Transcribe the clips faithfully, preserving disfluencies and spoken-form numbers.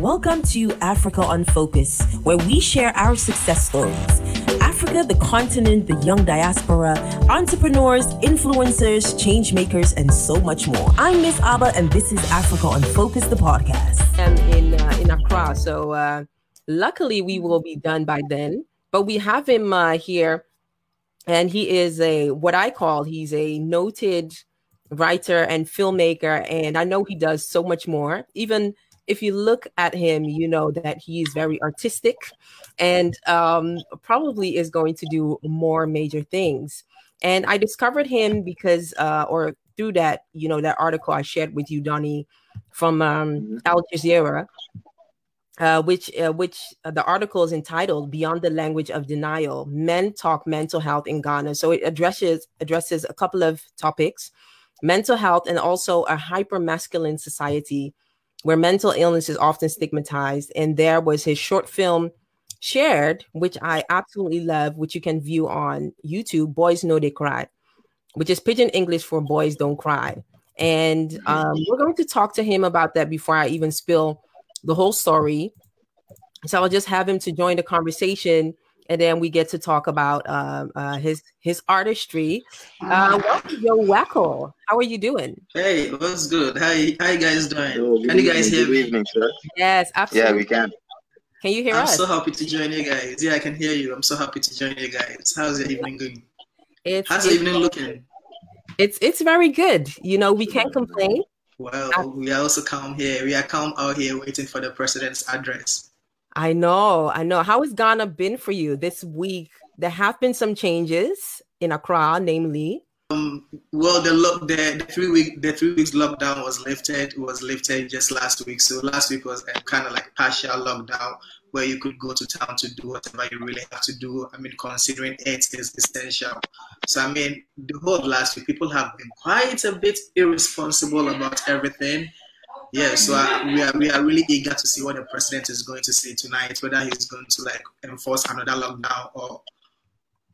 Welcome to Africa on Focus, where we share our success stories. Africa, the continent, the young diaspora, entrepreneurs, influencers, change makers, and so much more. I'm Miz A B A, and this is Africa on Focus, the podcast. I'm in, uh, in Accra, so uh, luckily we will be done by then. But we have him uh, here, and he is a, what I call, he's a noted writer and filmmaker, and I know he does so much more. Even if you look at him, you know that he is very artistic and um, probably is going to do more major things. And I discovered him because, uh, or through that, you know, that article I shared with you, Donny, from um, Al Jazeera, uh, which, uh, which uh, the article is entitled Beyond the Language of Denial, Men Talk Mental Health in Ghana. So it addresses, addresses a couple of topics, mental health, and also a hyper-masculine society where mental illness is often stigmatized. And there was his short film shared, which I absolutely love, which you can view on YouTube, Boys No Dey Cry, which is pidgin English for Boys Don't Cry. And um, we're going to talk to him about that before I even spill the whole story. So I'll just have him to join the conversation, and then we get to talk about um, uh, his his artistry. Uh, welcome, Joewackle. How are you doing? Hey, what's good? How you, how you guys doing? Hello, can you guys hear me? Good evening, sir. Yes, absolutely. Yeah, we can. Can you hear I'm us? I'm so happy to join you guys. Yeah, I can hear you. I'm so happy to join you guys. How's your evening going? It's, How's your evening looking? It's it's very good. You know, we can't complain. Well, I, we are also calm here. We are calm out here waiting for the president's address. I know, I know. How has Ghana been for you this week? There have been some changes in Accra, namely. Um, well, the lock, the, the three week, the three weeks lockdown was lifted. Was lifted just last week. So last week was a kind of like partial lockdown where you could go to town to do whatever you really have to do. I mean, considering it is essential. So I mean, the whole last week, people have been quite a bit irresponsible about everything. Yeah, so uh, we are we are really eager to see what the president is going to say tonight, whether he's going to like enforce another lockdown or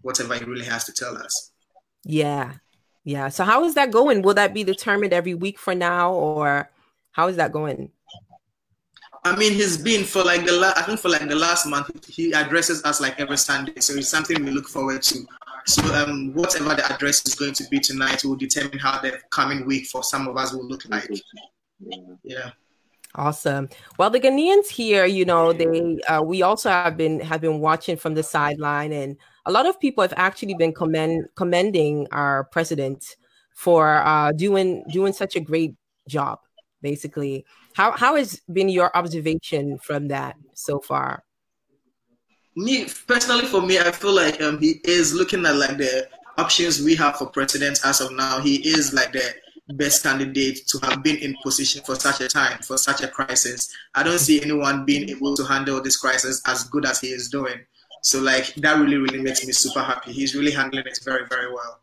whatever he really has to tell us. Yeah, yeah. So how is that going? Will that be determined every week for now, or how is that going? I mean, he's been for like the la- I think for like the last month, he addresses us like every Sunday, so it's something we look forward to. So um, whatever the address is going to be tonight will determine how the coming week for some of us will look like. Yeah. Awesome. Well, the Ghanaians here, you know, they uh, we also have been have been watching from the sideline, and a lot of people have actually been commend, commending our president for uh, doing doing such a great job. Basically, how how has been your observation from that so far? Me personally, for me, I feel like um, he is looking at like the options we have for president as of now. He is like the best candidate to have been in position for such a time, for such a crisis. I don't see anyone being able to handle this crisis as good as he is doing. So like that really, really makes me super happy. He's really handling it very, very well.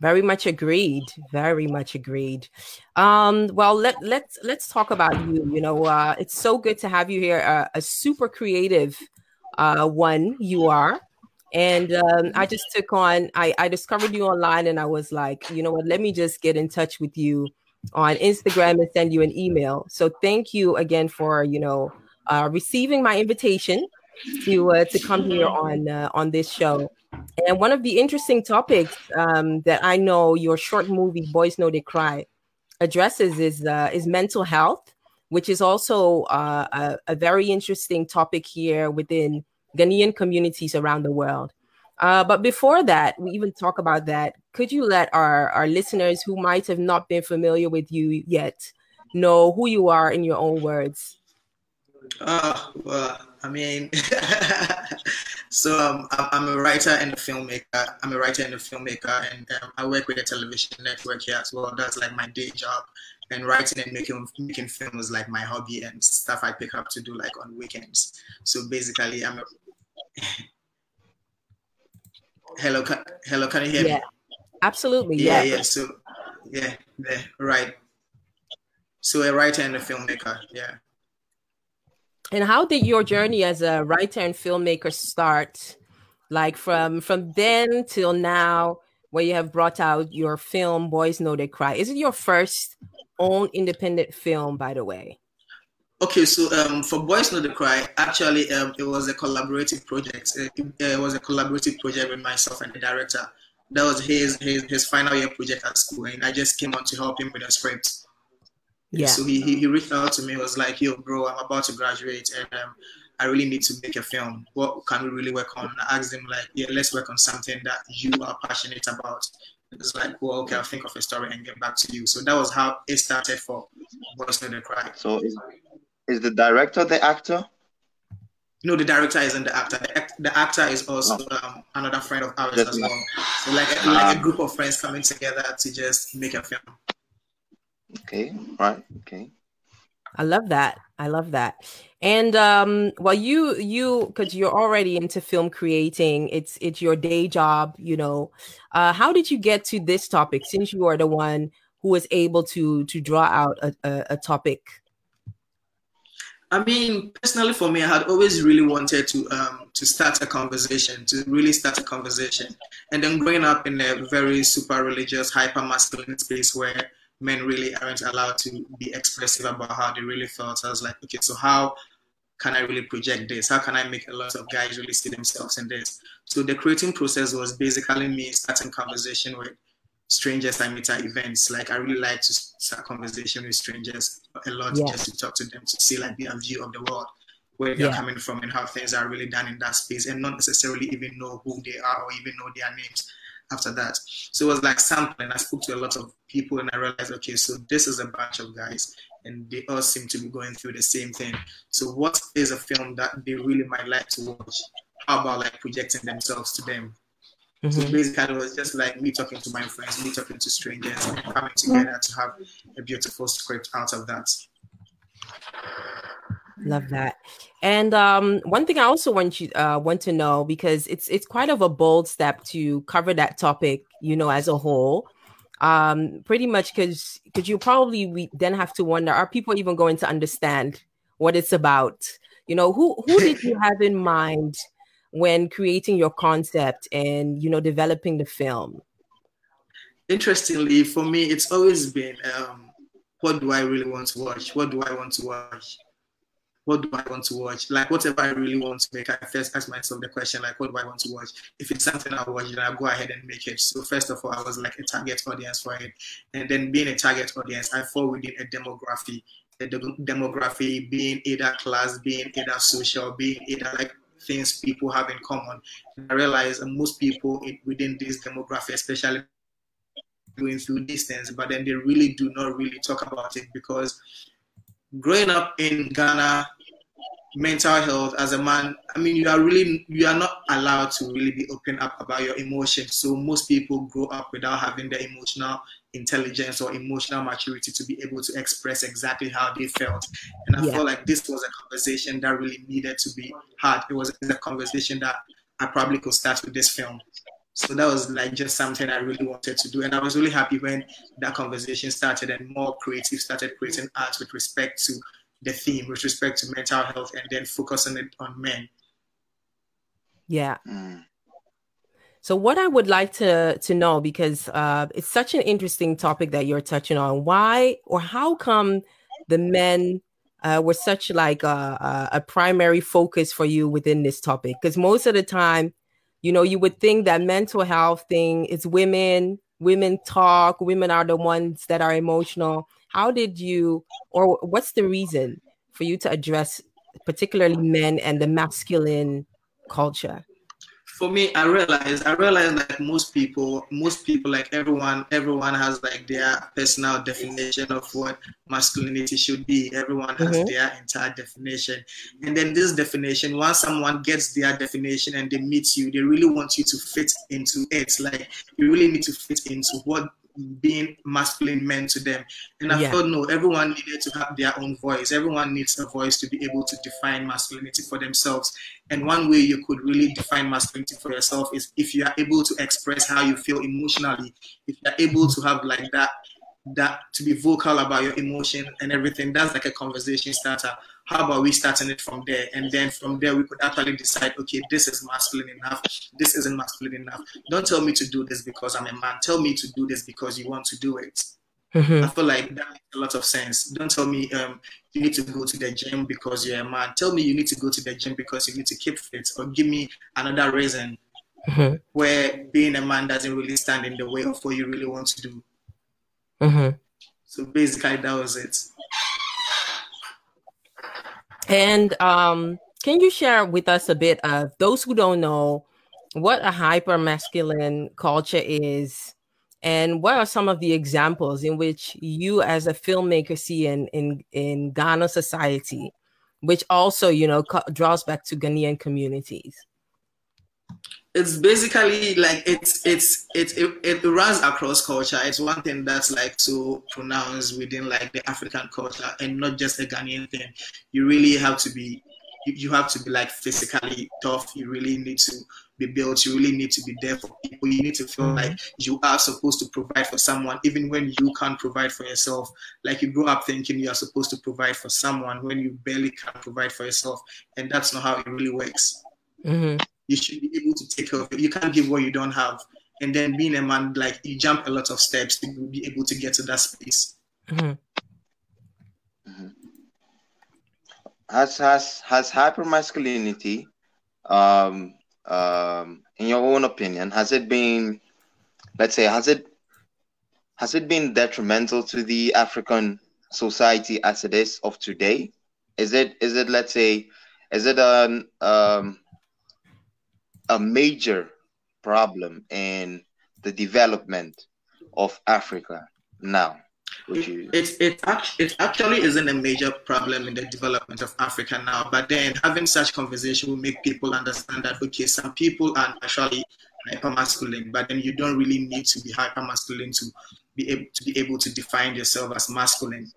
Very much agreed. Very much agreed. Um, well, let, let's, let's talk about you. You know, uh, it's so good to have you here. Uh, a super creative uh, one you are. And um, I just took on, I, I discovered you online, and I was like, you know what, let me just get in touch with you on Instagram and send you an email. So thank you again for, you know, uh, receiving my invitation to uh, to come here on uh, on this show. And one of the interesting topics um, that I know your short movie, Boys No Dey Cry, addresses is uh, is mental health, which is also uh, a, a very interesting topic here within Ghanaian communities around the world. Uh, but before that, we even talk about that. Could you let our, our listeners who might have not been familiar with you yet know who you are in your own words? Uh, well, I mean, so um, I'm a writer and a filmmaker. I'm a writer and a filmmaker, and um, I work with a television network here as well. That's like my day job. And writing and making making films like my hobby and stuff I pick up to do like on weekends. So basically, I'm a hello, can, hello, can you hear yeah. me? Absolutely. Yeah, yeah, yeah. So, yeah, yeah, right. So a writer and a filmmaker, yeah. And how did your journey as a writer and filmmaker start? Like from from then till now, where you have brought out your film, Boys No Dey Cry. Is it your first own independent film, by the way? Okay, so um, for Boys No Dey Cry, actually, um, it was a collaborative project. It, it was a collaborative project with myself and the director. That was his his, his final year project at school, and I just came on to help him with the script. Yeah. So he, he, he reached out to me, was like, yo, bro, I'm about to graduate, and um, I really need to make a film. What can we really work on? And I asked him, like, yeah, let's work on something that you are passionate about. It's like, well, okay, I'll think of a story and get back to you. So that was how it started for Boys No Dey Cry. So is, is the director the actor? No, the director isn't the actor. The, the actor is also um, another friend of ours just as well. So like, um, like a group of friends coming together to just make a film. Okay, right, okay. I love that. I love that. And um, well, you, you, because you're already into film creating, it's it's your day job, you know. Uh, how did you get to this topic, since you are the one who was able to to draw out a, a, a topic? I mean, personally for me, I had always really wanted to um, to start a conversation, to really start a conversation. And then growing up in a very super religious, hyper masculine space where men really aren't allowed to be expressive about how they really felt. I was like, okay, so how can I really project this? How can I make a lot of guys really see themselves in this? So the creating process was basically me starting conversation with strangers I meet at events. Like, I really like to start conversation with strangers a lot, yeah. just to talk to them, to see like their view of the world, where they're yeah. coming from and how things are really done in that space, and not necessarily even know who they are or even know their names after that. So it was like sampling. I spoke to a lot of people and I realized, okay, so this is a bunch of guys and they all seem to be going through the same thing. So what is a film that they really might like to watch? How about like projecting themselves to them? Mm-hmm. So basically it was just like me talking to my friends, me talking to strangers, and coming together to have a beautiful script out of that. Love that. And um, one thing I also want you uh, want to know, because it's it's quite of a bold step to cover that topic, you know, as a whole, um, pretty much because because you probably we then have to wonder, are people even going to understand what it's about? You know, who who did you have in mind when creating your concept and, you know, developing the film? Interestingly, for me, it's always been, um, what do I really want to watch? What do I want to watch? What do I want to watch? Like, whatever I really want to make, I first ask myself the question, like, what do I want to watch? If it's something I watch, then I'll go ahead and make it. So first of all, I was like a target audience for it. And then being a target audience, I fall within a demography. The de- demography being either class, being either social, being either like things people have in common. And I realized that most people within this demography, especially going through these things, but then they really do not really talk about it, because growing up in Ghana, mental health as a man, I mean, you are really, you are not allowed to really be open up about your emotions. So most people grow up without having the emotional intelligence or emotional maturity to be able to express exactly how they felt. And I yeah. felt like this was a conversation that really needed to be had. It was a conversation that I probably could start with this film. So that was like just something I really wanted to do. And I was really happy when that conversation started and more creatives started creating art with respect to the theme, with respect to mental health, and then focusing it on men. Yeah. Mm. So what I would like to, to know, because uh, it's such an interesting topic that you're touching on, why or how come the men uh, were such like a, a primary focus for you within this topic? Because most of the time, you know, you would think that mental health thing is women, women talk, women are the ones that are emotional. How did you, or what's the reason for you to address particularly men and the masculine culture? For me, I realized, I realized like most people, most people, like everyone, everyone has like their personal definition of what masculinity should be. Everyone has mm-hmm. their entire definition. And then this definition, once someone gets their definition and they meet you, they really want you to fit into it. Like, you really need to fit into what being masculine meant to them. And I yeah. thought, no, everyone needed to have their own voice. Everyone needs a voice to be able to define masculinity for themselves. And one way you could really define masculinity for yourself is if you are able to express how you feel emotionally, if you're able to have like that, that to be vocal about your emotion and everything. That's like a conversation starter. How about we starting it from there? And then from there, we could actually decide, okay, this is masculine enough. This isn't masculine enough. Don't tell me to do this because I'm a man. Tell me to do this because you want to do it. Mm-hmm. I feel like that makes a lot of sense. Don't tell me um, you need to go to the gym because you're a man. Tell me you need to go to the gym because you need to keep fit, or give me another reason mm-hmm. where being a man doesn't really stand in the way of what you really want to do. Mm-hmm. So basically, that was it. And um, can you share with us a bit of those who don't know what a hyper-masculine culture is? And what are some of the examples in which you as a filmmaker see in, in, in Ghana society, which also, you know, co- draws back to Ghanaian communities? It's basically like it's it's it, it it runs across culture. It's one thing that's like so pronounced within like the African culture and not just a Ghanaian thing. You really have to be, you have to be like physically tough. You really need to be built, you really need to be there for people. You need to feel mm-hmm. like you are supposed to provide for someone, even when you can't provide for yourself. Like you grow up thinking you are supposed to provide for someone when you barely can provide for yourself. And that's not how it really works. Mm-hmm. You should be able to take care of it. You can't give what you don't have. And then being a man, like you jump a lot of steps to be able to get to that space. Mm-hmm. Mm-hmm. Has, has, has hypermasculinity, um, Um, in your own opinion, has it been, let's say, has it has it been detrimental to the African society as it is of today? Is it is it let's say, is it an um, a major problem in the development of Africa now? Would you... It, it, it, it actually isn't a major problem in the development of Africa now, but then having such conversation will make people understand that, okay, some people are actually hypermasculine, but then you don't really need to be hypermasculine to be able to be able to define yourself as masculine.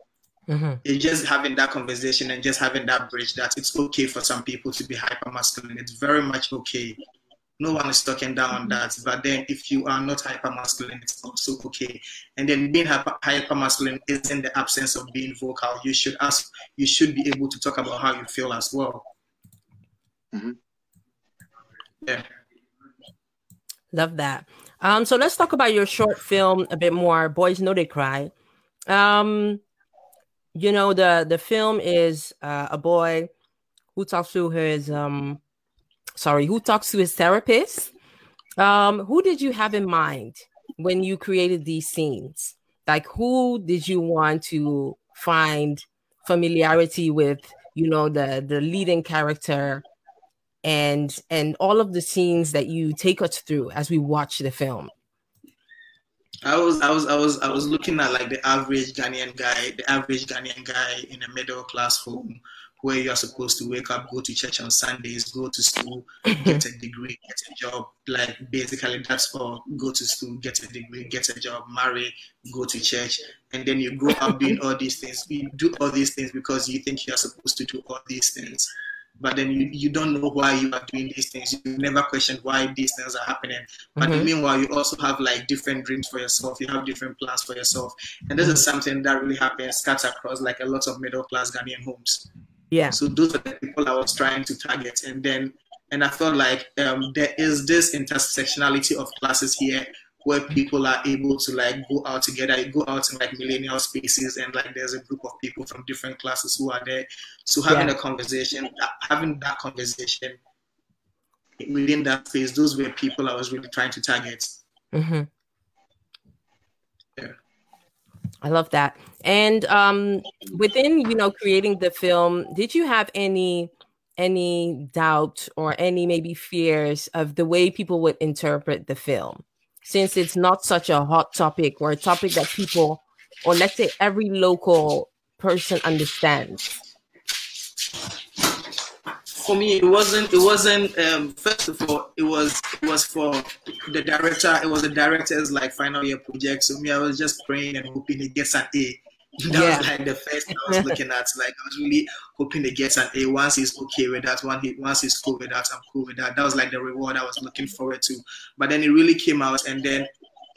Mm-hmm. It's just having that conversation and just having that bridge that it's okay for some people to be hypermasculine. It's very much okay. No one is talking down on that, but then if you are not hypermasculine, it's also okay. And then being hyper, hypermasculine isn't the absence of being vocal. You should ask, you should be able to talk about how you feel as well. Mm-hmm. Yeah. Love that. Um, so let's talk about your short film a bit more, Boys No Dey Cry. Um, you know, the, the film is uh, a boy who talks to his... Um, Sorry, who talks to his therapist? Um, who did you have in mind when you created these scenes? Like, who did you want to find familiarity with? You know, the the leading character, and and all of the scenes that you take us through as we watch the film. I was I was I was I was looking at like the average Ghanaian guy, the average Ghanaian guy in a middle class home, where you are supposed to wake up, go to church on Sundays, go to school, get a degree, get a job. Like basically that's all. Go to school, get a degree, get a job, marry, go to church. And then you grow up doing all these things. You do all these things because you think you are supposed to do all these things. But then you, you don't know why you are doing these things. You never question why these things are happening. But mm-hmm. meanwhile, you also have like different dreams for yourself. You have different plans for yourself. And this is something that really happens scattered across like a lot of middle-class Ghanaian homes. Yeah. So those are the people I was trying to target. And then, and I felt like um, there is this intersectionality of classes here where people are able to like go out together. You go out in like millennial spaces and like there's a group of people from different classes who are there. So having yeah. a conversation, having that conversation within that space, those were people I was really trying to target. Mm-hmm. Yeah. I love that. And um, within, you know, creating the film, did you have any any doubt or any maybe fears of the way people would interpret the film? Since it's not such a hot topic or a topic that people, or let's say every local person understands. For me, it wasn't, it wasn't, um, first of all, it was, it was for the director, it was the director's like final year project. So me, I was just praying and hoping it gets an A. That yeah. was like the first thing I was looking at. Like I was really hoping it gets an A. Once he's okay with that, one he once he's cool with that, I'm cool with that. That was like the reward I was looking forward to. But then it really came out, and then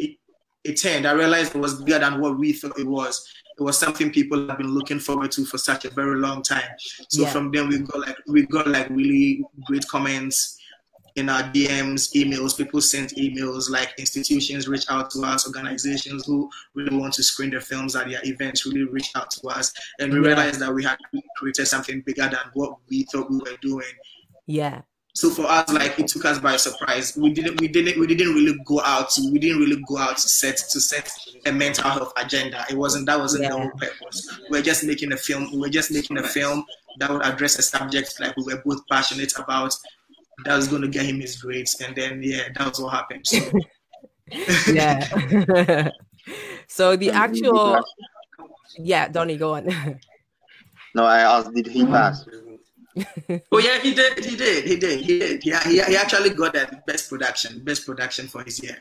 it it turned. I realized it was bigger than what we thought it was. It was something people have been looking forward to for such a very long time. So yeah. from then we got like we got like really great comments. in our D Ms, emails, people sent emails, like institutions reach out to us, organizations who really want to screen their films at their events really reach out to us. And we yeah. realized that we had created something bigger than what we thought we were doing. Yeah. So for us, like, it took us by surprise. We didn't, we didn't, we didn't really go out. To, we didn't really go out to set to set a mental health agenda. It wasn't that wasn't yeah. the whole purpose. We're just making a film. We're just making a film that would address a subject like we were both passionate about. That was going to get him his grades, and then yeah, that's what happened. So. yeah. so the actual. Yeah, Donny, go on. No, I asked, did he pass? oh yeah he did he did he did he did yeah he, he actually got that best production best production for his year.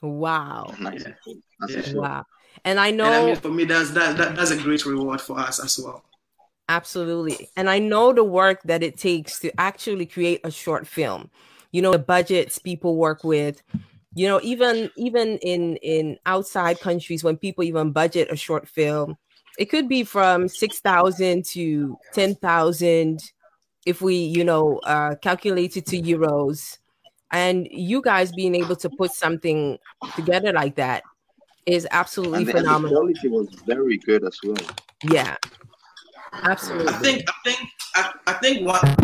Wow. Nice. Yeah. Yeah. Sure. Wow. And I know, and I mean, for me that's that, that that's a great reward for us as well. Absolutely. And I know the work that it takes to actually create a short film, you know, the budgets people work with, you know, even even in in outside countries, when people even budget a short film, it could be from six thousand to ten thousand if we, you know, uh, calculate it to euros. And you guys being able to put something together like that is absolutely and the, phenomenal. And the quality was very good as well. Yeah, absolutely. I think I think I, I think what I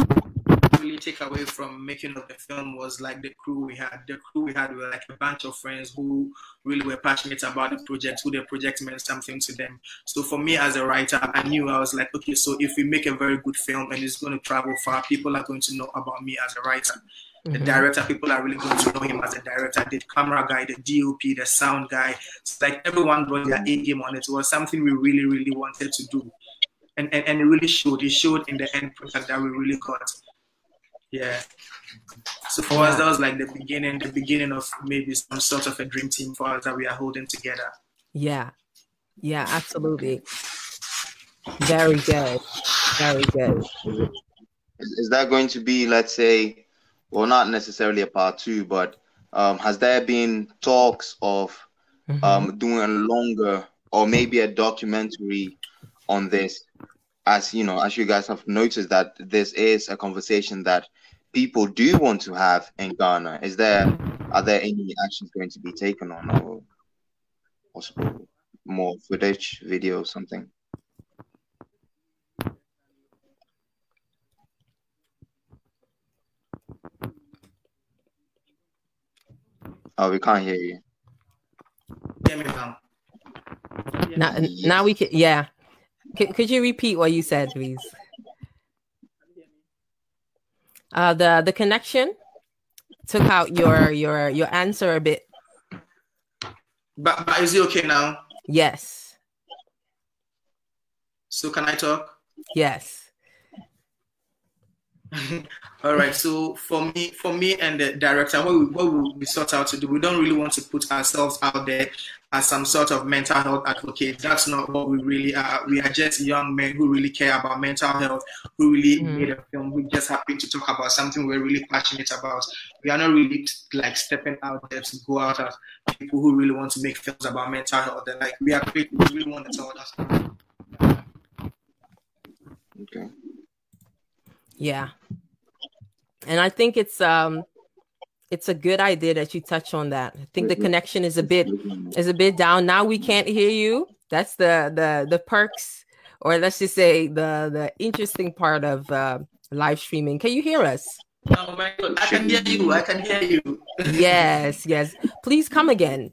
really take away from making of the film was like the crew we had. The crew we had were like a bunch of friends who really were passionate about the project, who the project meant something to them. So for me as a writer, I knew, I was like, okay, so if we make a very good film and it's going to travel far, people are going to know about me as a writer. Mm-hmm. The director, people are really going to know him as a director, the camera guy, the D O P, the sound guy. It's like everyone brought their A game on it. It was something we really, really wanted to do. And, and, and it really showed. It showed in the end product that we really got. Yeah. So for us, that was like the beginning, the beginning of maybe some sort of a dream team for us that we are holding together. Yeah. Yeah, absolutely. Very good. Very good. Is, is that going to be, let's say, well, not necessarily a part two, but um, has there been talks of mm-hmm. um, doing a longer or maybe a documentary on this? As you know, as you guys have noticed that this is a conversation that people do want to have in Ghana. Is there, are there any actions going to be taken on, or possible more footage, video, or something? Oh, we can't hear you. Yeah, now. Yeah. Now, now we can. Yeah. Could, could you repeat what you said, please? Uh, the the connection took out your your your answer a bit. But, but is it okay now? Yes. So can I talk? Yes. All right. So for me, for me and the director, what we what we sought out to do, we don't really want to put ourselves out there as some sort of mental health advocate. That's not what we really are. We are just young men who really care about mental health, who really mm. made a film. We just happen to talk about something we're really passionate about. We are not really like stepping out there to go out at people who really want to make films about mental health. They're like, we are great. We really want to tell us. Okay. Yeah. And I think it's um it's a good idea that you touch on that. I think the connection is a bit is a bit down. Now we can't hear you. That's the the the perks, or let's just say the the interesting part of uh, live streaming. Can you hear us? Oh my God, I can hear you. I can hear you. Yes, yes. Please come again.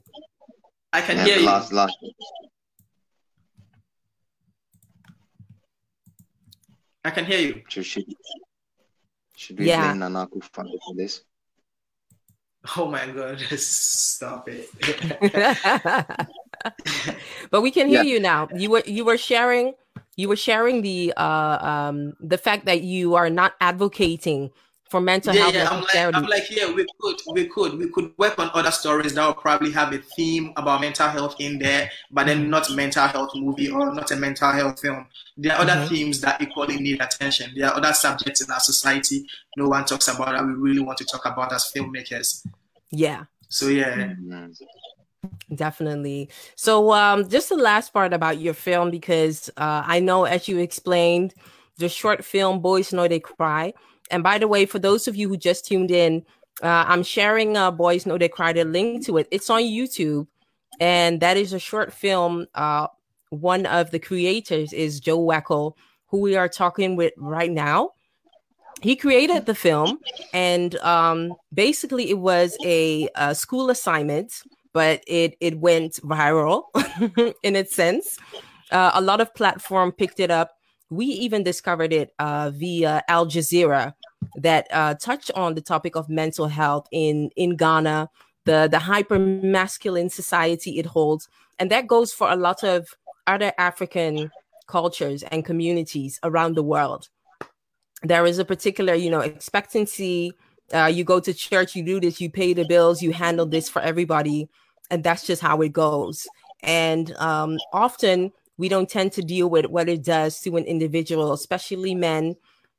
I can yeah, hear you. Last, last. I can hear you. Should, should we yeah. play Nanaku for this? Oh my God, stop it. But we can hear yeah. you now. You were you were sharing you were sharing the uh um the fact that you are not advocating for mental yeah, health. Yeah, I'm like, I'm like, yeah, we could, we could, we could work on other stories that will probably have a theme about mental health in there, but then not mental health movie or not a mental health film. There are other mm-hmm. themes that equally need attention. There are other subjects in our society no one talks about that we really want to talk about as filmmakers. Yeah. So yeah. Mm-hmm. Definitely. So um, just the last part about your film, because uh, I know, as you explained, the short film Boys No Dey Cry. And by the way, for those of you who just tuned in, Uh, I'm sharing uh, Boys No Dey Cry, the link to it. It's on YouTube, and that is a short film. Uh, one of the creators is Joewackle, who we are talking with right now. He created the film, and um, basically it was a, a school assignment, but it, it went viral in its sense. Uh, a lot of platform picked it up. We even discovered it uh, via Al Jazeera, that uh, touched on the topic of mental health in, in Ghana, the, the hyper-masculine society it holds. And that goes for a lot of other African cultures and communities around the world. There is a particular, you know, expectancy. Uh, you go to church, you do this, you pay the bills, you handle this for everybody. And that's just how it goes. And um, often we don't tend to deal with what it does to an individual, especially men,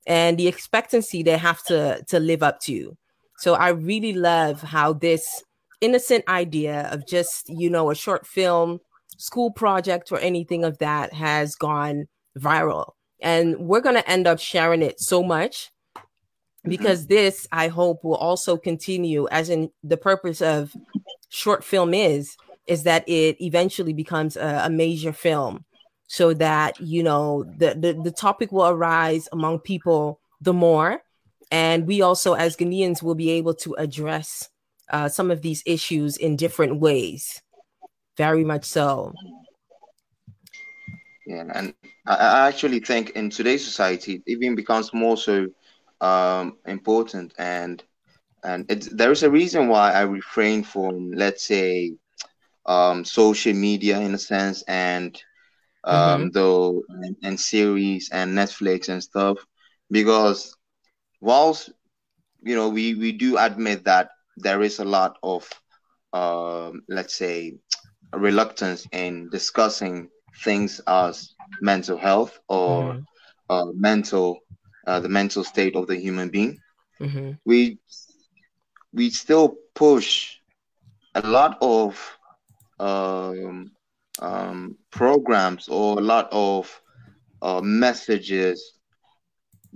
and the expectancy they have to, to live up to. So I really love how this innocent idea of just, you know, a short film, school project, or anything of that has gone viral. And we're going to end up sharing it so much, because this, I hope, will also continue, as in the purpose of short film is, is that it eventually becomes a, a major film. So that, you know, the, the, the topic will arise among people the more. And we also, as Ghanaians, will be able to address uh, some of these issues in different ways. Very much so. Yeah, and I actually think in today's society, it even becomes more so um, important. And and it, there is a reason why I refrain from, let's say, um, social media in a sense, and Um, mm-hmm. though and, and series and Netflix and stuff, because whilst, you know, we, we do admit that there is a lot of, um, let's say, reluctance in discussing things as mental health or mm-hmm. uh, mental, uh, the mental state of the human being, mm-hmm. we we still push a lot of um. Um, programs or a lot of uh, messages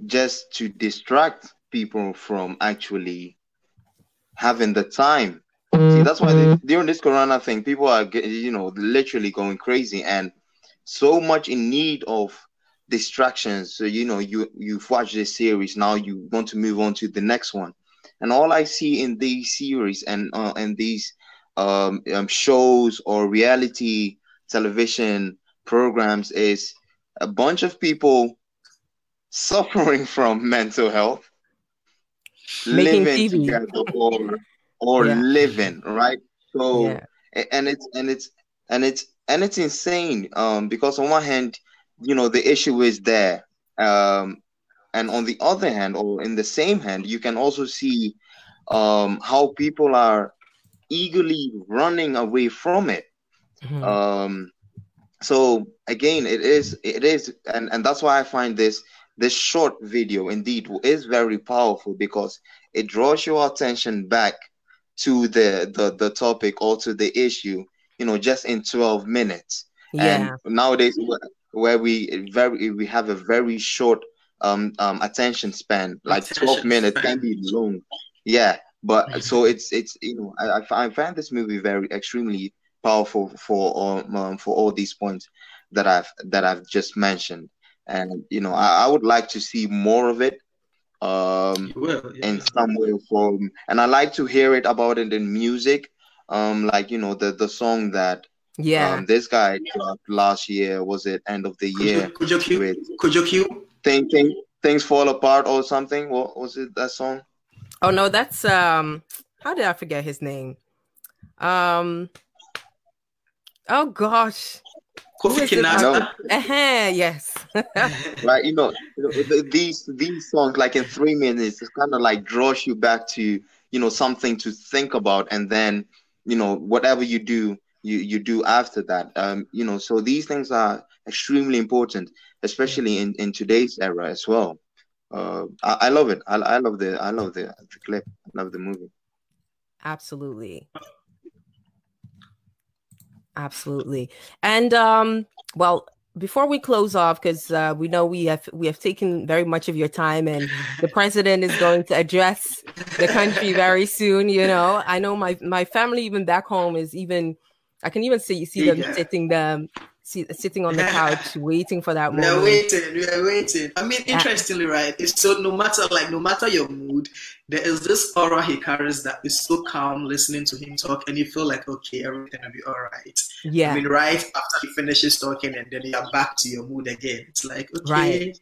just to distract people from actually having the time. See, that's why they, during this corona thing, people are, you know, literally going crazy and so much in need of distractions. So, you know, you, you've watched this series, now you want to move on to the next one. And all I see in these series and, uh, and these um, um, shows or reality television programs is a bunch of people suffering from mental health, making living T V together or or yeah. living, right? So yeah. and it's and it's and it's and it's insane. Um, because on one hand, you know, the issue is there. Um, and on the other hand, or in the same hand, you can also see um how people are eagerly running away from it. Mm-hmm. Um, so again, it is, it is, and, and that's why I find this, this short video indeed is very powerful, because it draws your attention back to the, the, the topic or to the issue, you know, just in twelve minutes. Yeah. And nowadays where we very, we have a very short, um, um, attention span, like attention twelve minutes span. Can be long. Yeah. But so it's, it's, you know, I, I find this movie very extremely powerful for um, for all these points that I've that I've just mentioned, and you know I, I would like to see more of it um, will, yeah. in some way or form, and I like to hear it about it in music, um, like you know the the song that yeah um, this guy dropped last year, was it end of the year? Could you cue? Could you cue? Thinking things fall apart or something? What was it, that song? Oh no, that's um. How did I forget his name? Um. Oh gosh, Kofi Kinata. Uh-huh, yes. Like you know, these these songs, like in three minutes, it's kind of like draws you back to, you know, something to think about, and then you know whatever you do, you you do after that. Um, you know, so these things are extremely important, especially in, in today's era as well. Uh, I, I love it. I, I love the I love the, the clip. I love the movie. Absolutely. Absolutely. And, um, well, before we close off, because uh, we know we have we have taken very much of your time, and the president is going to address the country very soon. You know, I know my my family even back home is even. I can even see you see them yeah. sitting the see, sitting on the couch waiting for that moment. They're waiting, we're waiting. I mean, interestingly, right? It's so no matter like no matter your mood, there is this aura he carries that is so calm listening to him talk, and you feel like, okay, everything will be all right. Yeah. I mean, right after he finishes talking, and then you're back to your mood again. It's like, okay.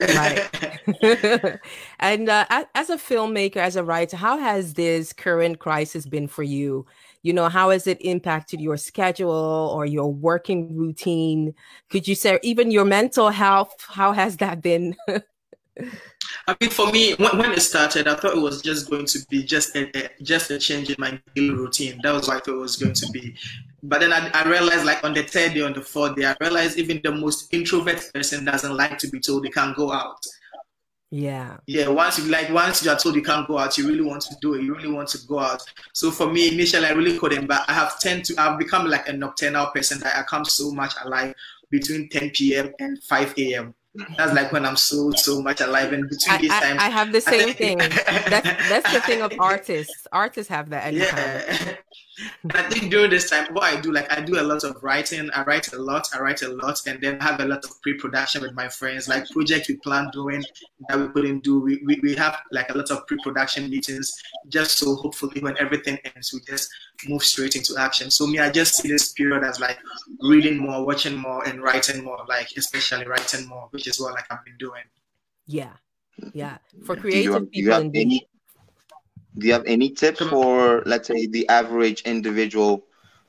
Right. right. And uh, as a filmmaker, as a writer, how has this current crisis been for you? You know, how has it impacted your schedule or your working routine? Could you say even your mental health? How has that been? I mean, for me, when, when it started, I thought it was just going to be just a, a just a change in my daily routine. That was what I thought it was going to be. But then I, I realized, like on the third day, on the fourth day, I realized even the most introverted person doesn't like to be told they can't go out. Yeah. Yeah. Once you like, once you are told you can't go out, you really want to do it. You really want to go out. So for me, initially, I really couldn't. But I have tend to. I've become like a nocturnal person. That I come so much alive between ten p.m. and five a.m. That's like when I'm so so much alive. And between I, these I, times, I have the same I, thing. That's that's the thing of artists. Artists have that. Yeah. I think during this time, what I do, like I do a lot of writing. I write a lot. I write a lot, and then have a lot of pre-production with my friends, like projects we plan doing that we couldn't do. We, we we have like a lot of pre-production meetings, just so hopefully when everything ends, we just move straight into action. So me, I just see this period as like reading more, watching more, and writing more. Like especially writing more, which is what like I've been doing. Yeah, yeah. For creative people. Do you have any tips for, let's say, the average individual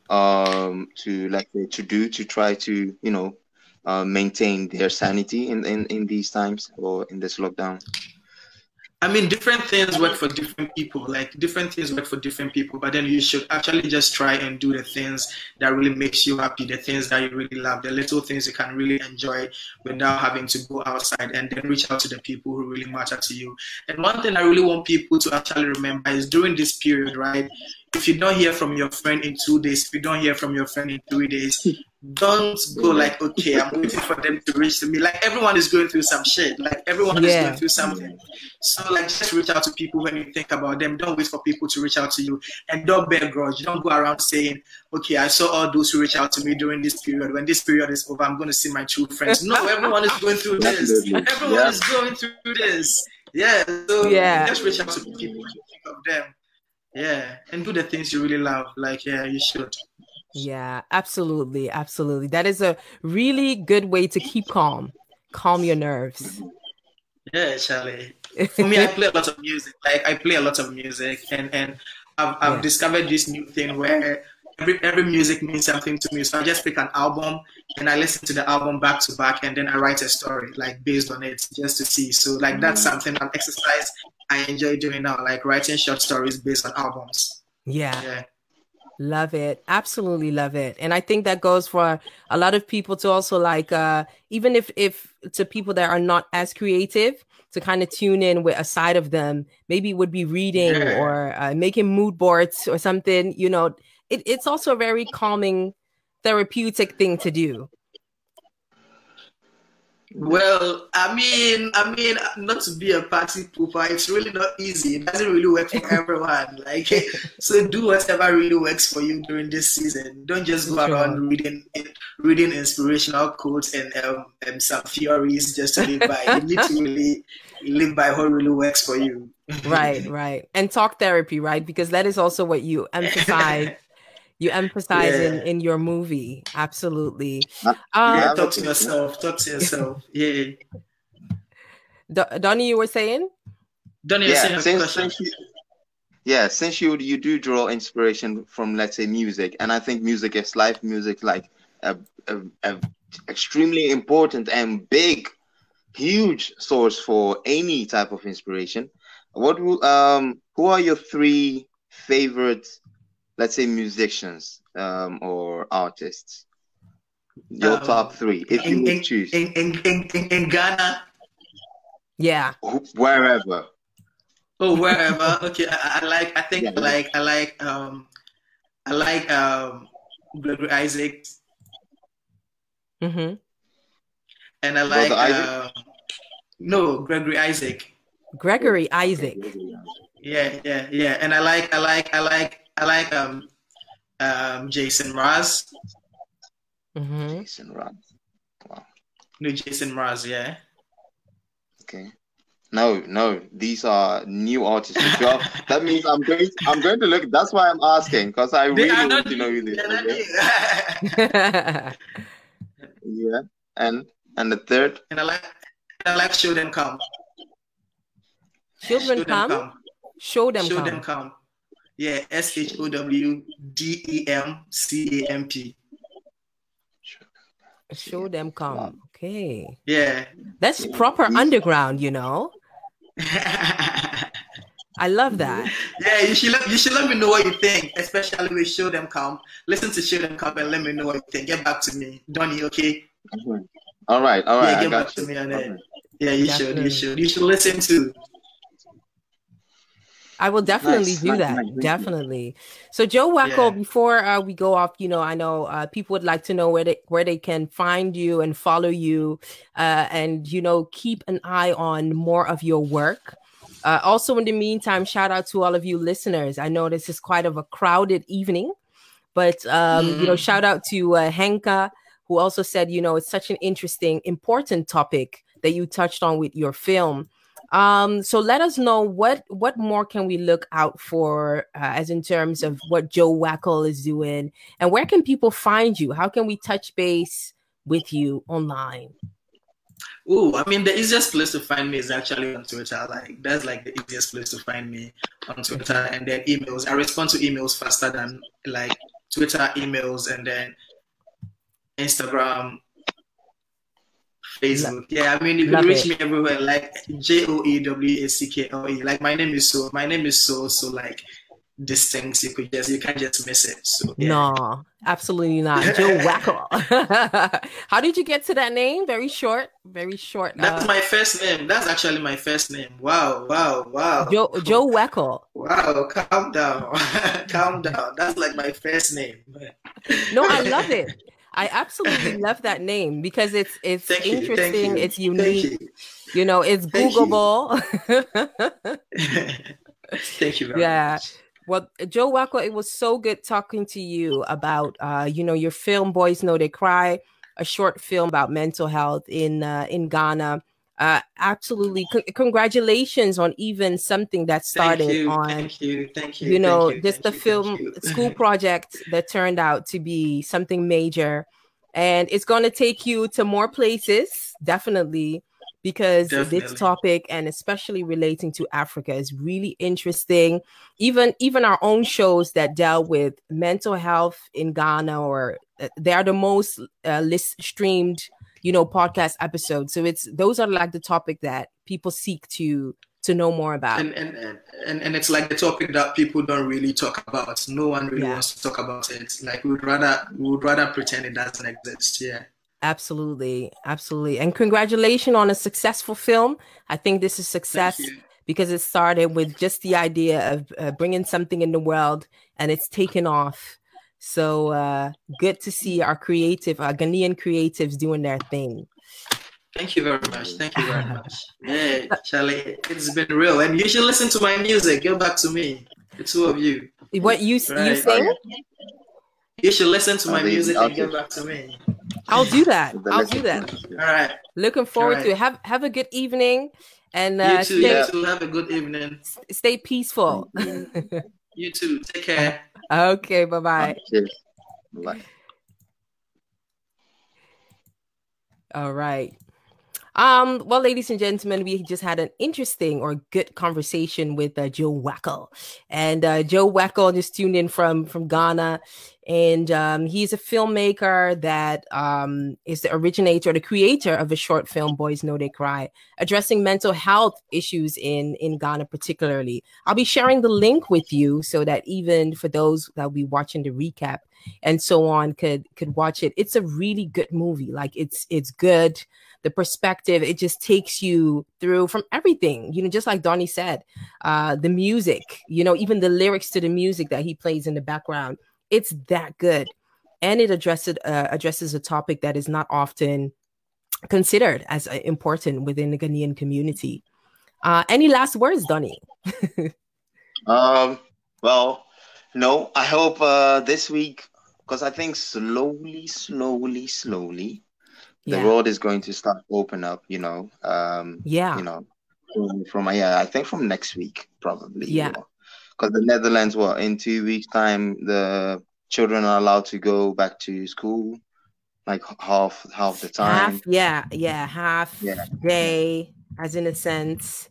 um, to, like, to do to try to, you know, uh, maintain their sanity in, in, in these times or in this lockdown? I mean, different things work for different people, like different things work for different people, but then you should actually just try and do the things that really makes you happy, the things that you really love, the little things you can really enjoy without having to go outside, and then reach out to the people who really matter to you. And one thing I really want people to actually remember is during this period, right? If you don't hear from your friend in two days, if you don't hear from your friend in three days, don't go like, okay, I'm waiting for them to reach to me. Like everyone is going through some shit. Like everyone yeah. is going through something. So like just reach out to people when you think about them. Don't wait for people to reach out to you. And don't bear grudge. Don't go around saying, okay, I saw all those who reach out to me during this period. When this period is over, I'm going to see my true friends. No, everyone is going through this. Everyone yeah. is going through this. Yeah. So yeah. just reach out to people when you think of them. Yeah, and do the things you really love. Like, yeah, you should. Yeah, absolutely, absolutely. That is a really good way to keep calm, calm your nerves. Yeah, Charlie. For me, I play a lot of music. Like, I play a lot of music, and and I've I've yeah. discovered this new thing where every every music means something to me. So I just pick an album and I listen to the album back to back, and then I write a story like based on it, just to see. So like mm-hmm. that's something I'm exercising. I enjoy doing now, like writing short stories based on albums. Yeah. yeah. Love it. Absolutely love it. And I think that goes for a lot of people to also like, uh, even if, if to people that are not as creative, to kind of tune in with a side of them, maybe would be reading yeah. or uh, making mood boards or something, you know, it, it's also a very calming, therapeutic thing to do. Well, I mean, I mean, not to be a party pooper, it's really not easy. It doesn't really work for everyone. Like, so do whatever really works for you during this season. Don't just go sure. around reading, reading inspirational quotes and um, and some theories just to live by. You need to really live by what really works for you. Right, right, and talk therapy, right? Because that is also what you emphasize. You emphasize yeah. in, in your movie. Absolutely. Um, yeah, talk to yourself. Talk to yourself. Yeah. Do- Donny, you were saying? Donny, yeah, you were saying since, since you, Yeah, since you you do draw inspiration from, let's say, music, and I think music is life. Music like a, a, a extremely important and big, huge source for any type of inspiration. What um who are your three favorite, let's say, musicians um, or artists? Your um, top three, if in, you would in, choose. In, in, in, in Ghana? Yeah. Wherever. Oh, wherever. Okay, I, I like, I think, yeah. like, I like, um, I like um, Gregory Isaac. Mm-hmm. And I like uh, no Gregory Isaac. Gregory Isaac. Yeah, yeah, yeah. And I like, I like, I like, I like um, um, Jason Ross. Mm-hmm. Jason Ross. Wow. No, Jason Ross. Yeah. Okay. No, no, these are new artists. That means I'm going. To, I'm going to look. That's why I'm asking, because I they really want to know who this is. Okay? Yeah, and and the third. And I like, I like Show Dem Camp. Children show come? Them come, show them show come. Them come. Yeah, S H O W D E M C A M P. Show Dem Camp. Okay. Yeah, that's proper underground, you know. I love that. Yeah, you should let, you should let me know what you think, especially with Show Dem Camp. Listen to Show Dem Camp and let me know what you think. Get back to me, Donny. Okay. Mm-hmm. All right. All right. Yeah, get I got back you. To me on it. Right. Yeah, you Definitely. should. You should. You should listen to. I will definitely nice, do nice, that. Nice, definitely. So, Joewackle, yeah. before uh, we go off, you know, I know uh, people would like to know where they where they can find you and follow you, uh, and you know, keep an eye on more of your work. Uh, also, in the meantime, shout out to all of you listeners. I know this is quite of a crowded evening, but um, mm. you know, shout out to uh, Henka, who also said, you know, it's such an interesting, important topic that you touched on with your film. Um, so let us know what, what more can we look out for uh, as in terms of what Joewackle is doing, and where can people find you? How can we touch base with you online? Oh, I mean, the easiest place to find me is actually on Twitter. Like, that's like the easiest place to find me on Twitter, and then emails. I respond to emails faster than like Twitter emails, and then Instagram, Facebook. Yeah, I mean, you can reach me everywhere, like J O E W A C K L E. Like, my name is so, my name is so, so like distinct. You could just, you can't just miss it. So, yeah. No, absolutely not. Joewackle. How did you get to that name? Very short, very short. That's uh, my first name. That's actually my first name. Wow, wow, wow. Joe, Joewackle. Wow, calm down. Calm down. That's like my first name. No, I love it. I absolutely love that name because it's it's thank interesting, you, you, it's unique, you. you know, it's thank Googleable. You. Thank you very yeah. much. Well, Joewackle, it was so good talking to you about, uh, you know, your film, Boys No Dey Cry, a short film about mental health in uh, in Ghana. Uh, absolutely. C- congratulations on even something that started thank you, on, thank you, thank you, you know, thank you, just the you, film school project that turned out to be something major. And it's going to take you to more places, definitely, because definitely. this topic, and especially relating to Africa, is really interesting. Even even our own shows that dealt with mental health in Ghana, or uh, they are the most uh, list streamed you know, podcast episodes. So it's, those are like the topic that people seek to, to know more about. And, and, and, and it's like the topic that people don't really talk about. No one really yeah. wants to talk about it. Like, we'd rather, we'd rather pretend it doesn't exist. Yeah. Absolutely. Absolutely. And congratulations on a successful film. I think this is success because it started with just the idea of uh, bringing something in the world, and it's taken off. So uh, good to see our creative, our Ghanaian creatives doing their thing. Thank you very much. Thank you very much. Yeah, Charlie, it's been real. And you should listen to my music. Get back to me, the two of you. What you, right. you say? You should listen to my music and get back to me. I'll do that. I'll do that. All right. Looking forward right. to it. Have, have a good evening. And uh, you too. Stay, you too. Have a good evening. Stay peaceful. You too. Take care. Okay, bye-bye. Cheers. Bye. All right. Um, well, ladies and gentlemen, we just had an interesting or good conversation with uh, Joewackle. And uh, Joewackle just tuned in from, from Ghana. And um, he's a filmmaker that um, is the originator, the creator of a short film, Boys No Dey Cry, addressing mental health issues in, in Ghana particularly. I'll be sharing the link with you so that even for those that will be watching the recap and so on could could watch it. It's a really good movie. Like, it's it's good. The perspective, it just takes you through from everything, you know, just like Donny said, uh, the music, you know, even the lyrics to the music that he plays in the background. It's that good. And it addresses uh, addresses a topic that is not often considered as uh, important within the Ghanaian community. Uh, any last words, Donny? um, well, no, I hope uh, this week, because I think slowly, slowly, slowly, the yeah. road is going to start open up, you know. Um, yeah. You know, from, from yeah, I think from next week, probably. Yeah. You know? Because the Netherlands, well, in two weeks' time, the children are allowed to go back to school, like half half the time. Half, yeah, yeah, half yeah. day, as in a sense.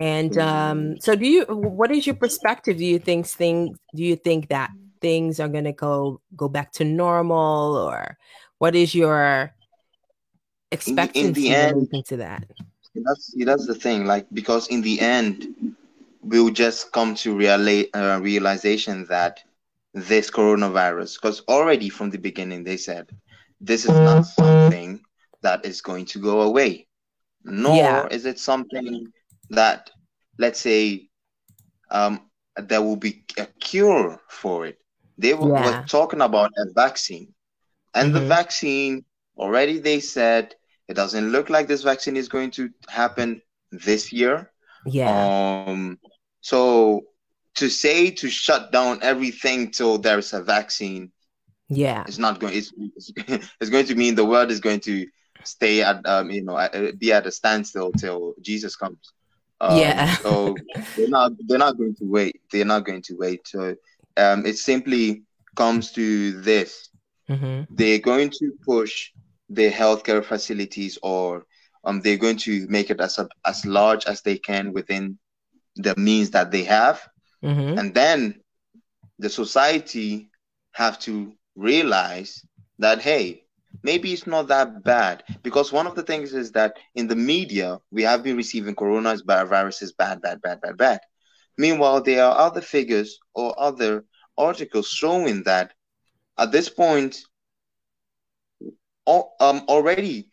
And um, so, do you? What is your perspective? Do you think things? Do you think that things are gonna go go back to normal, or what is your expectancy in the, in the end, relating to that? That's that's the thing, like because in the end, we'll just come to reala- uh, realization that this coronavirus, because already from the beginning they said this is not something that is going to go away, nor yeah. is it something that, let's say, um, there will be a cure for it. They were, yeah. were talking about a vaccine, and mm-hmm. the vaccine already they said it doesn't look like this vaccine is going to happen this year. Yeah. Um, so to say to shut down everything till there is a vaccine, yeah, it's not going. It's, it's going to mean the world is going to stay at um, you know, be at a standstill till Jesus comes. Um, yeah. So they're not they're not going to wait. They're not going to wait. So um, it simply comes to this. Mm-hmm. They're going to push their healthcare facilities or. Um, they're going to make it as as large as they can within the means that they have. Mm-hmm. And then the society have to realize that, hey, maybe it's not that bad. Because one of the things is that in the media, we have been receiving coronaviruses bad, bad, bad, bad, bad. Meanwhile, there are other figures or other articles showing that at this point, all, um, already...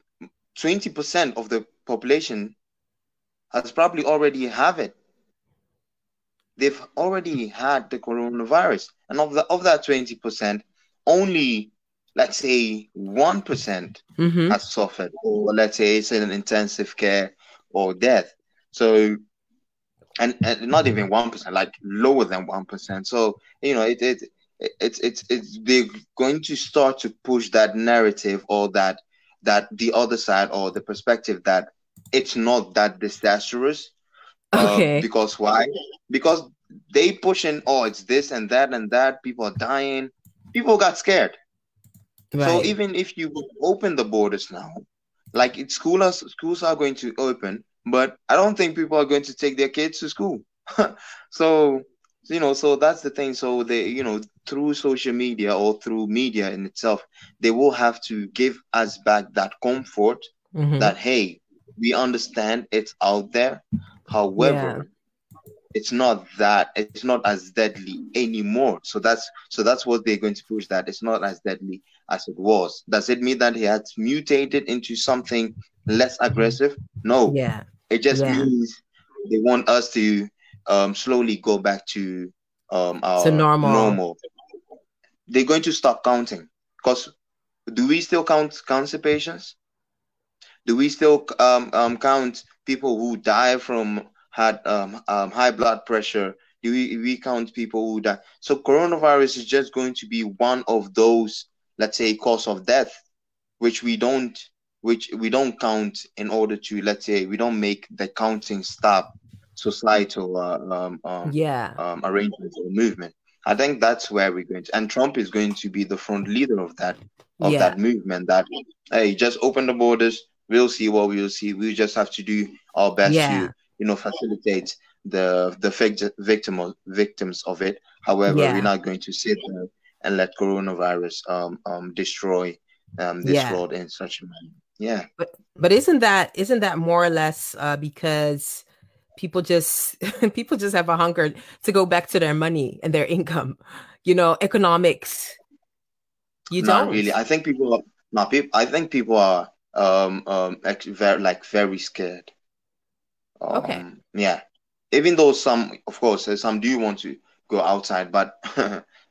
twenty percent of the population has probably already have it. They've already had the coronavirus. And of the of that twenty percent, only, let's say, one percent mm-hmm. has suffered. Or let's say it's in intensive care or death. So, and, and not even one percent, like lower than one percent. So, you know, it it it's it, it, it, they're going to start to push that narrative or that that the other side or the perspective that it's not that disastrous. Okay. Uh, because why? Because they pushing, oh, it's this and that and that. People are dying. People got scared. Right. So even if you open the borders now, like it's schools, schools are going to open, but I don't think people are going to take their kids to school. So, you know, so that's the thing. So they, you know, through social media or through media in itself, they will have to give us back that comfort mm-hmm. that, hey, we understand it's out there. However, yeah. it's not that, it's not as deadly anymore. So that's, so that's what they're going to push, that it's not as deadly as it was. Does it mean that it has mutated into something less aggressive? No. Yeah. It just yeah. means they want us to um, slowly go back to um, our so normal. normal. They're going to stop counting, because do we still count cancer patients? Do we still um, um, count people who die from had um, um, high blood pressure? Do we, we count people who die? So coronavirus is just going to be one of those, let's say, cause of death, which we don't, which we don't count in order to, let's say, we don't make the counting stop. Societal uh, um, um, yeah. um, arrangements or movement. I think that's where we're going to, and Trump is going to be the front leader of that of yeah. that movement. That hey, just open the borders. We'll see what we'll see. We just have to do our best yeah. to, you know, facilitate the the victim victims of it. However, yeah. we're not going to sit there and let coronavirus um, um destroy um this yeah. world in such a manner. Yeah, but but isn't that isn't that more or less uh, because people just people just have a hunger to go back to their money and their income, you know, economics. You don't? Not really. I think people are not people. I think people are um um very, like very scared. Um, okay. Yeah. Even though some, of course, some do want to go outside, but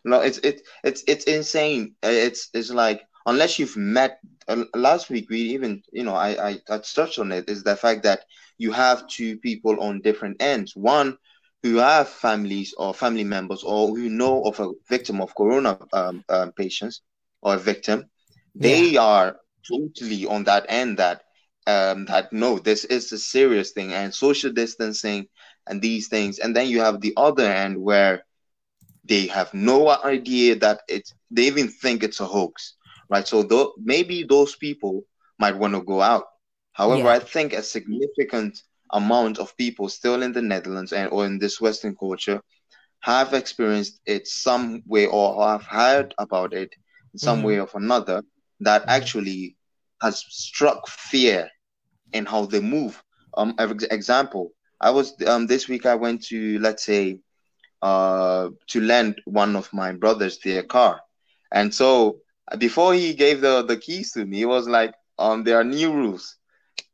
no, it's it it's it's insane. It's it's like unless you've met, uh, last week we even, you know, I, I, I touched on it, is the fact that you have two people on different ends. One who have families or family members or who know of a victim of corona um, uh, patients or a victim, they yeah. are totally on that end that, um, that no, this is a serious thing and social distancing and these things. And then you have the other end where they have no idea that it's, they even think it's a hoax, right? So th- maybe those people might want to go out. However, yeah. I think a significant amount of people still in the Netherlands and or in this Western culture have experienced it some way or have heard about it in some mm-hmm. way or another that actually has struck fear in how they move. Um, example, I was um, this week I went to, let's say, uh, to lend one of my brothers their car. And so before he gave the, the keys to me, he was like, um, there are new rules.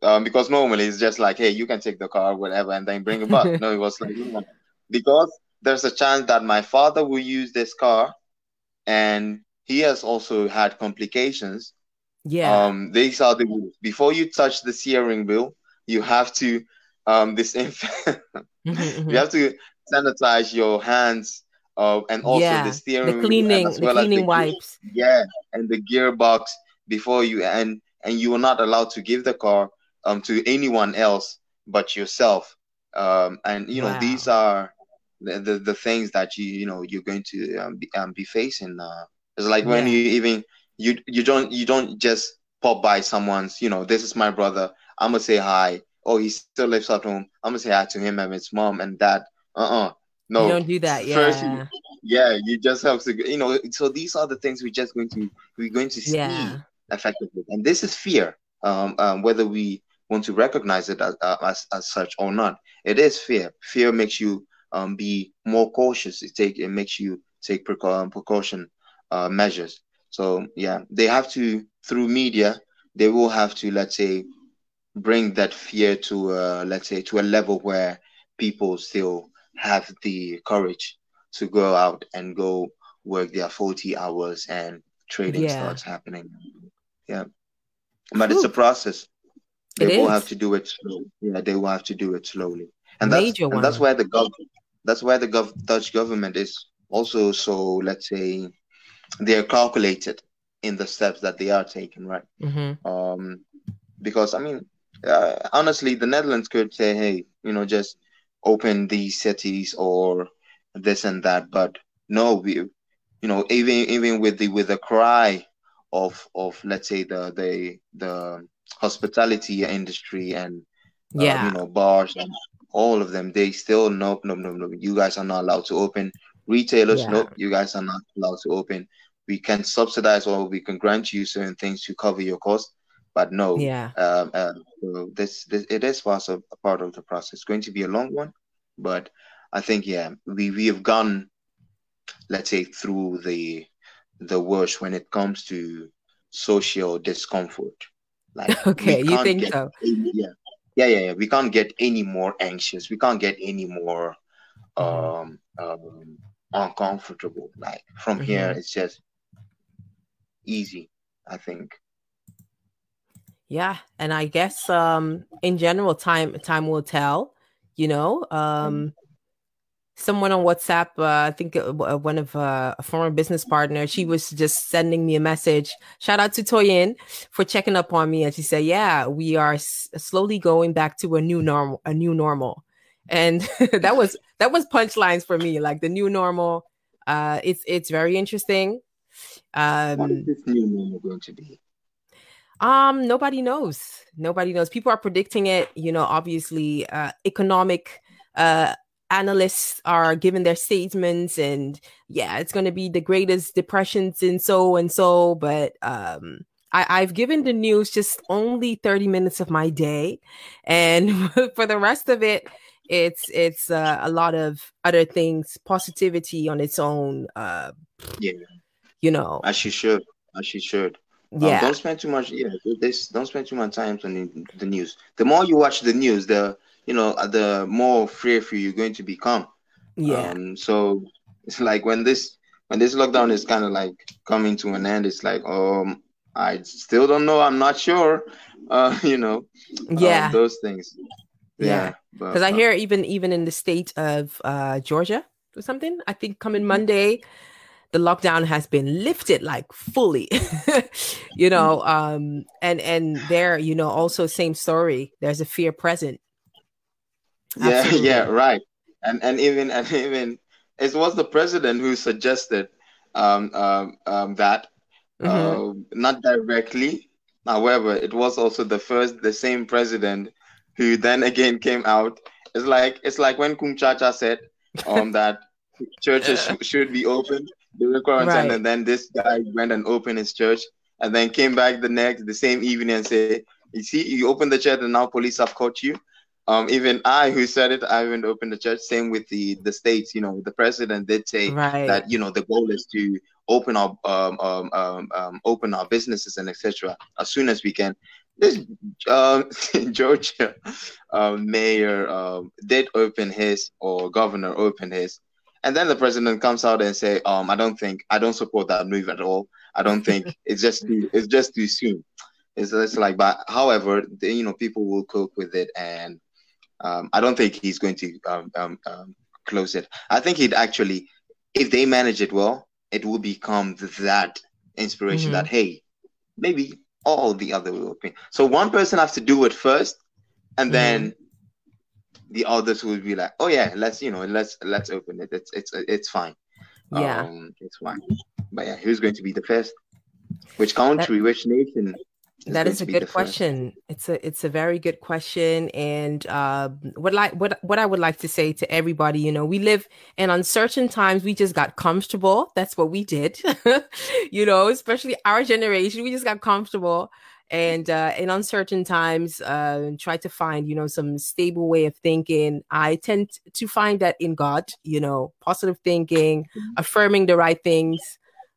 Um, because normally it's just like, hey, you can take the car, whatever, and then bring it back. No, it was like, you know, because there's a chance that my father will use this car, and he has also had complications. Yeah. Um, these are the rules. Before you touch the steering wheel, you have to um disinfect. You have to sanitize your hands, uh, and also yeah. the steering wheel, the cleaning, as well the cleaning as the wipes. Gear, yeah, and the gearbox before you and and you are not allowed to give the car Um, to anyone else but yourself, um, and you know wow. these are the, the the things that you you know you're going to um, be, um, be facing. Uh, it's like yeah. when you even you you don't you don't just pop by someone's. You know, this is my brother. I'm gonna say hi. Oh, he still lives at home. I'm gonna say hi to him and his mom and dad. Uh uh-uh. uh. No, you don't do that. Yeah. First, you, yeah, you just have to. You know, so these are the things we're just going to we're going to see yeah. effectively, and this is fear. Um, um, whether we want to recognize it as, as as such or not, it is fear. Fear makes you um, be more cautious. It take it makes you take precaution, precaution uh, measures. So yeah, they have to, through media, they will have to, let's say, bring that fear to uh, let's say to a level where people still have the courage to go out and go work their forty hours and trading yeah. starts happening. Yeah, but Ooh. It's a process. They it will is. have to do it slowly. Yeah, they will have to do it slowly, and that's and that's why the government, that's why the gov- Dutch government is also so. Let's say they are calculated in the steps that they are taking, right? Mm-hmm. Um, because I mean, uh, honestly, the Netherlands could say, "Hey, you know, just open these cities or this and that," but no, we, you know, even even with the with the cry of of let's say the the the hospitality industry and uh, yeah you know bars and all of them, they still nope nope nope nope. You guys are not allowed to open. Retailers yeah. nope, you guys are not allowed to open. We can subsidize or we can grant you certain things to cover your costs, but no yeah um uh, so this, this it is part of part of the process. It's going to be a long one, but I think yeah we we have gone, let's say, through the the worst when it comes to social discomfort. Like, okay, you think so? Any, yeah. yeah, yeah, yeah. We can't get any more anxious. We can't get any more um, um, uncomfortable. Like from mm-hmm. here, it's just easy, I think. Yeah, and I guess um, in general, time time will tell. You know, um, someone on WhatsApp, uh, I think one of uh, a former business partner, she was just sending me a message. Shout out to Toyin for checking up on me. And she said, yeah, we are s- slowly going back to a new normal, a new normal. And that was, that was punchlines for me. Like the new normal, uh, it's, it's very interesting. Um, what is this new normal going to be? Um, nobody knows. Nobody knows. People are predicting it, you know, obviously, uh, economic, uh, analysts are giving their statements and yeah, it's going to be the greatest depressions and so and so. But um, I, I've given the news just only thirty minutes of my day. And for the rest of it, it's it's uh, a lot of other things, positivity on its own. Uh, yeah, you know, as you should, as you should. Yeah, um, don't spend too much. Yeah, this don't spend too much time on the, the news. The more you watch the news, the you know, the more fearful you're going to become. Yeah. Um, so it's like when this when this lockdown is kind of like coming to an end, it's like, um, I still don't know. I'm not sure. Uh, you know, yeah, um, those things. Yeah, because yeah. I hear even even in the state of uh, Georgia or something, I think coming Monday, the lockdown has been lifted like fully. you know, um, and and there, you know, also same story. There's a fear present. Absolutely. Yeah, yeah, right. And and even and even it was the president who suggested um, um, um, that. Mm-hmm. Uh, not directly, however, it was also the first, the same president who then again came out. It's like it's like when Kumchacha said um that churches sh- should be open, they were quarantined, right. And then this guy went and opened his church, and then came back the next the same evening and said, "You see, you opened the church, and now police have caught you." Um, even I, who said it, I haven't opened the church. Same with the the states. You know, the president did say right. that you know the goal is to open our um, um, um, um, open our businesses and et cetera as soon as we can. This uh, Georgia uh, mayor uh, did open his, or governor opened his, and then the president comes out and say, "Um, I don't think I don't support that move at all. I don't think it's just too, it's just too soon." It's, it's like, but however, the, you know, people will cope with it, and um, I don't think he's going to um, um, um, close it. I think he'd actually, if they manage it well, it will become that inspiration mm-hmm. that, hey, maybe all the other will open. So one person has to do it first, and mm-hmm. then the others will be like, oh yeah, let's, you know, let's, let's open it. It's, it's, it's fine. Yeah. Um, it's fine. But yeah, who's going to be the first? Which country, that, which nation? Is that is a good question. First? It's a, it's a very good question. And uh, what like, what, what I would like to say to everybody, you know, we live in uncertain times. We just got comfortable. That's what we did, you know, especially our generation. We just got comfortable, and uh, in uncertain times, uh, try to find, you know, some stable way of thinking. I tend to find that in God, you know, positive thinking, mm-hmm. affirming the right things.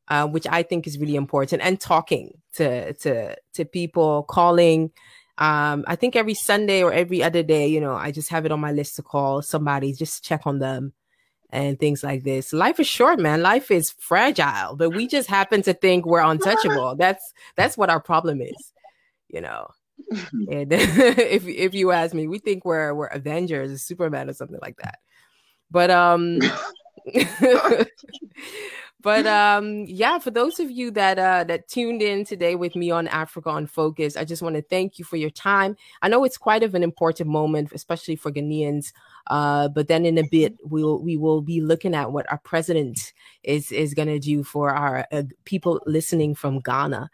Uh, which I think is really important, and talking to to to people, calling. Um, I think every Sunday or every other day, you know, I just have it on my list to call somebody, just check on them, and things like this. Life is short, man. Life is fragile, but we just happen to think we're untouchable. That's that's what our problem is, you know. And if if you ask me, we think we're we're Avengers, or Superman, or something like that. But um. But um, yeah, for those of you that uh, that tuned in today with me on Africa on Focus, I just want to thank you for your time. I know it's quite of an important moment, especially for Ghanaians. Uh, but then in a bit, we'll we will be looking at what our president is is going to do for our uh, people listening from Ghana.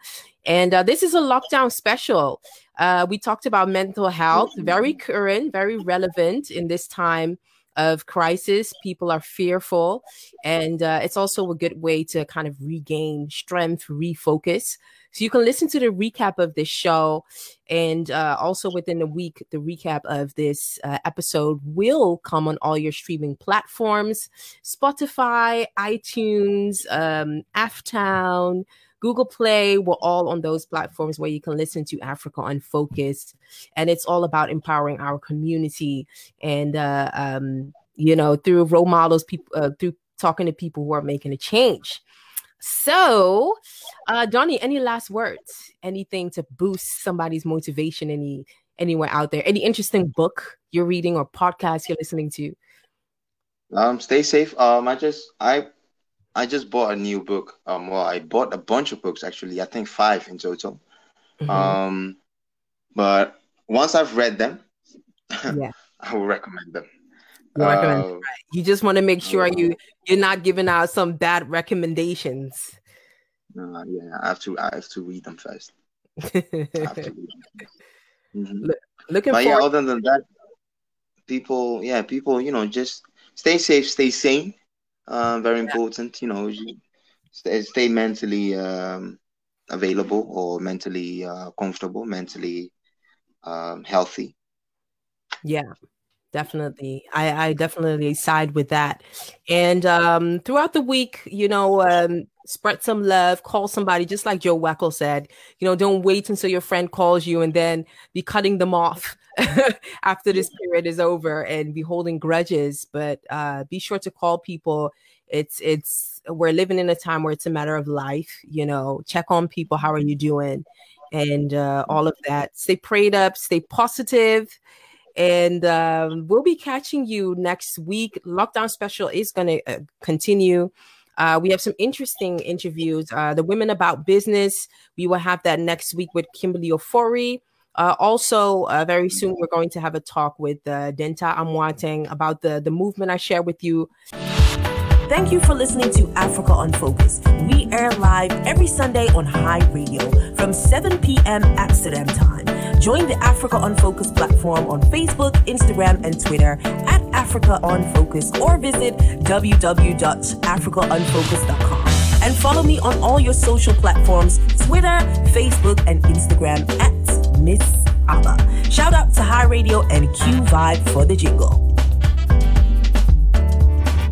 And uh, this is a lockdown special. Uh, we talked about mental health, very current, very relevant in this time of crisis. People are fearful, and uh, it's also a good way to kind of regain strength, refocus. So you can listen to the recap of this show, and uh, also within the week, the recap of this uh, episode will come on all your streaming platforms: Spotify, iTunes, um, F-Town, Google Play. We're all on those platforms where you can listen to Africa on Focus. And it's all about empowering our community, and, uh, um, you know, through role models, people, uh, through talking to people who are making a change. So, uh, Donny, any last words? Anything to boost somebody's motivation? Any anywhere out there? Any interesting book you're reading or podcast you're listening to? Um, stay safe. Um, I just I. I just bought a new book. Um, well, I bought a bunch of books, actually. I think five in total. Mm-hmm. Um, but once I've read them, yeah. I will recommend them. You, uh, recommend them, right. You just want to make sure you, you're not giving out some bad recommendations. Uh, yeah, I have to I have to read them first. I have to read them. Mm-hmm. Look, looking but forward- yeah, other than that, people, yeah, people, you know, just stay safe, stay sane. Uh, very important, you know, you stay, stay mentally um, available, or mentally uh, comfortable, mentally um, healthy. Yeah, definitely. I, I definitely side with that. And um, throughout the week, you know, um, spread some love, call somebody, just like Joewackle said, you know, don't wait until your friend calls you and then be cutting them off after this period is over and be holding grudges, but uh, be sure to call people It's it's we're living in a time where it's a matter of life. You know, check on people. How are you doing? And uh, all of that. Stay prayed up. Stay positive. And um, we'll be catching you next week. Lockdown special is going to uh, continue. Uh, we have some interesting interviews. Uh, the Women About Business. We will have that next week with Kimberly Ofori. Uh, also, uh, very soon, we're going to have a talk with uh, Denta Amwateng about the, the movement I share with you. Thank you for listening to Africa on Focus. We air live every Sunday on High Radio from seven p.m. Amsterdam time. Join the Africa on Focus platform on Facebook, Instagram, and Twitter at Africa on Focus, or visit w w w dot africa on focus dot com. And follow me on all your social platforms, Twitter, Facebook, and Instagram at Miz A B A. Shout out to High Radio and Q Vibe for the jingle.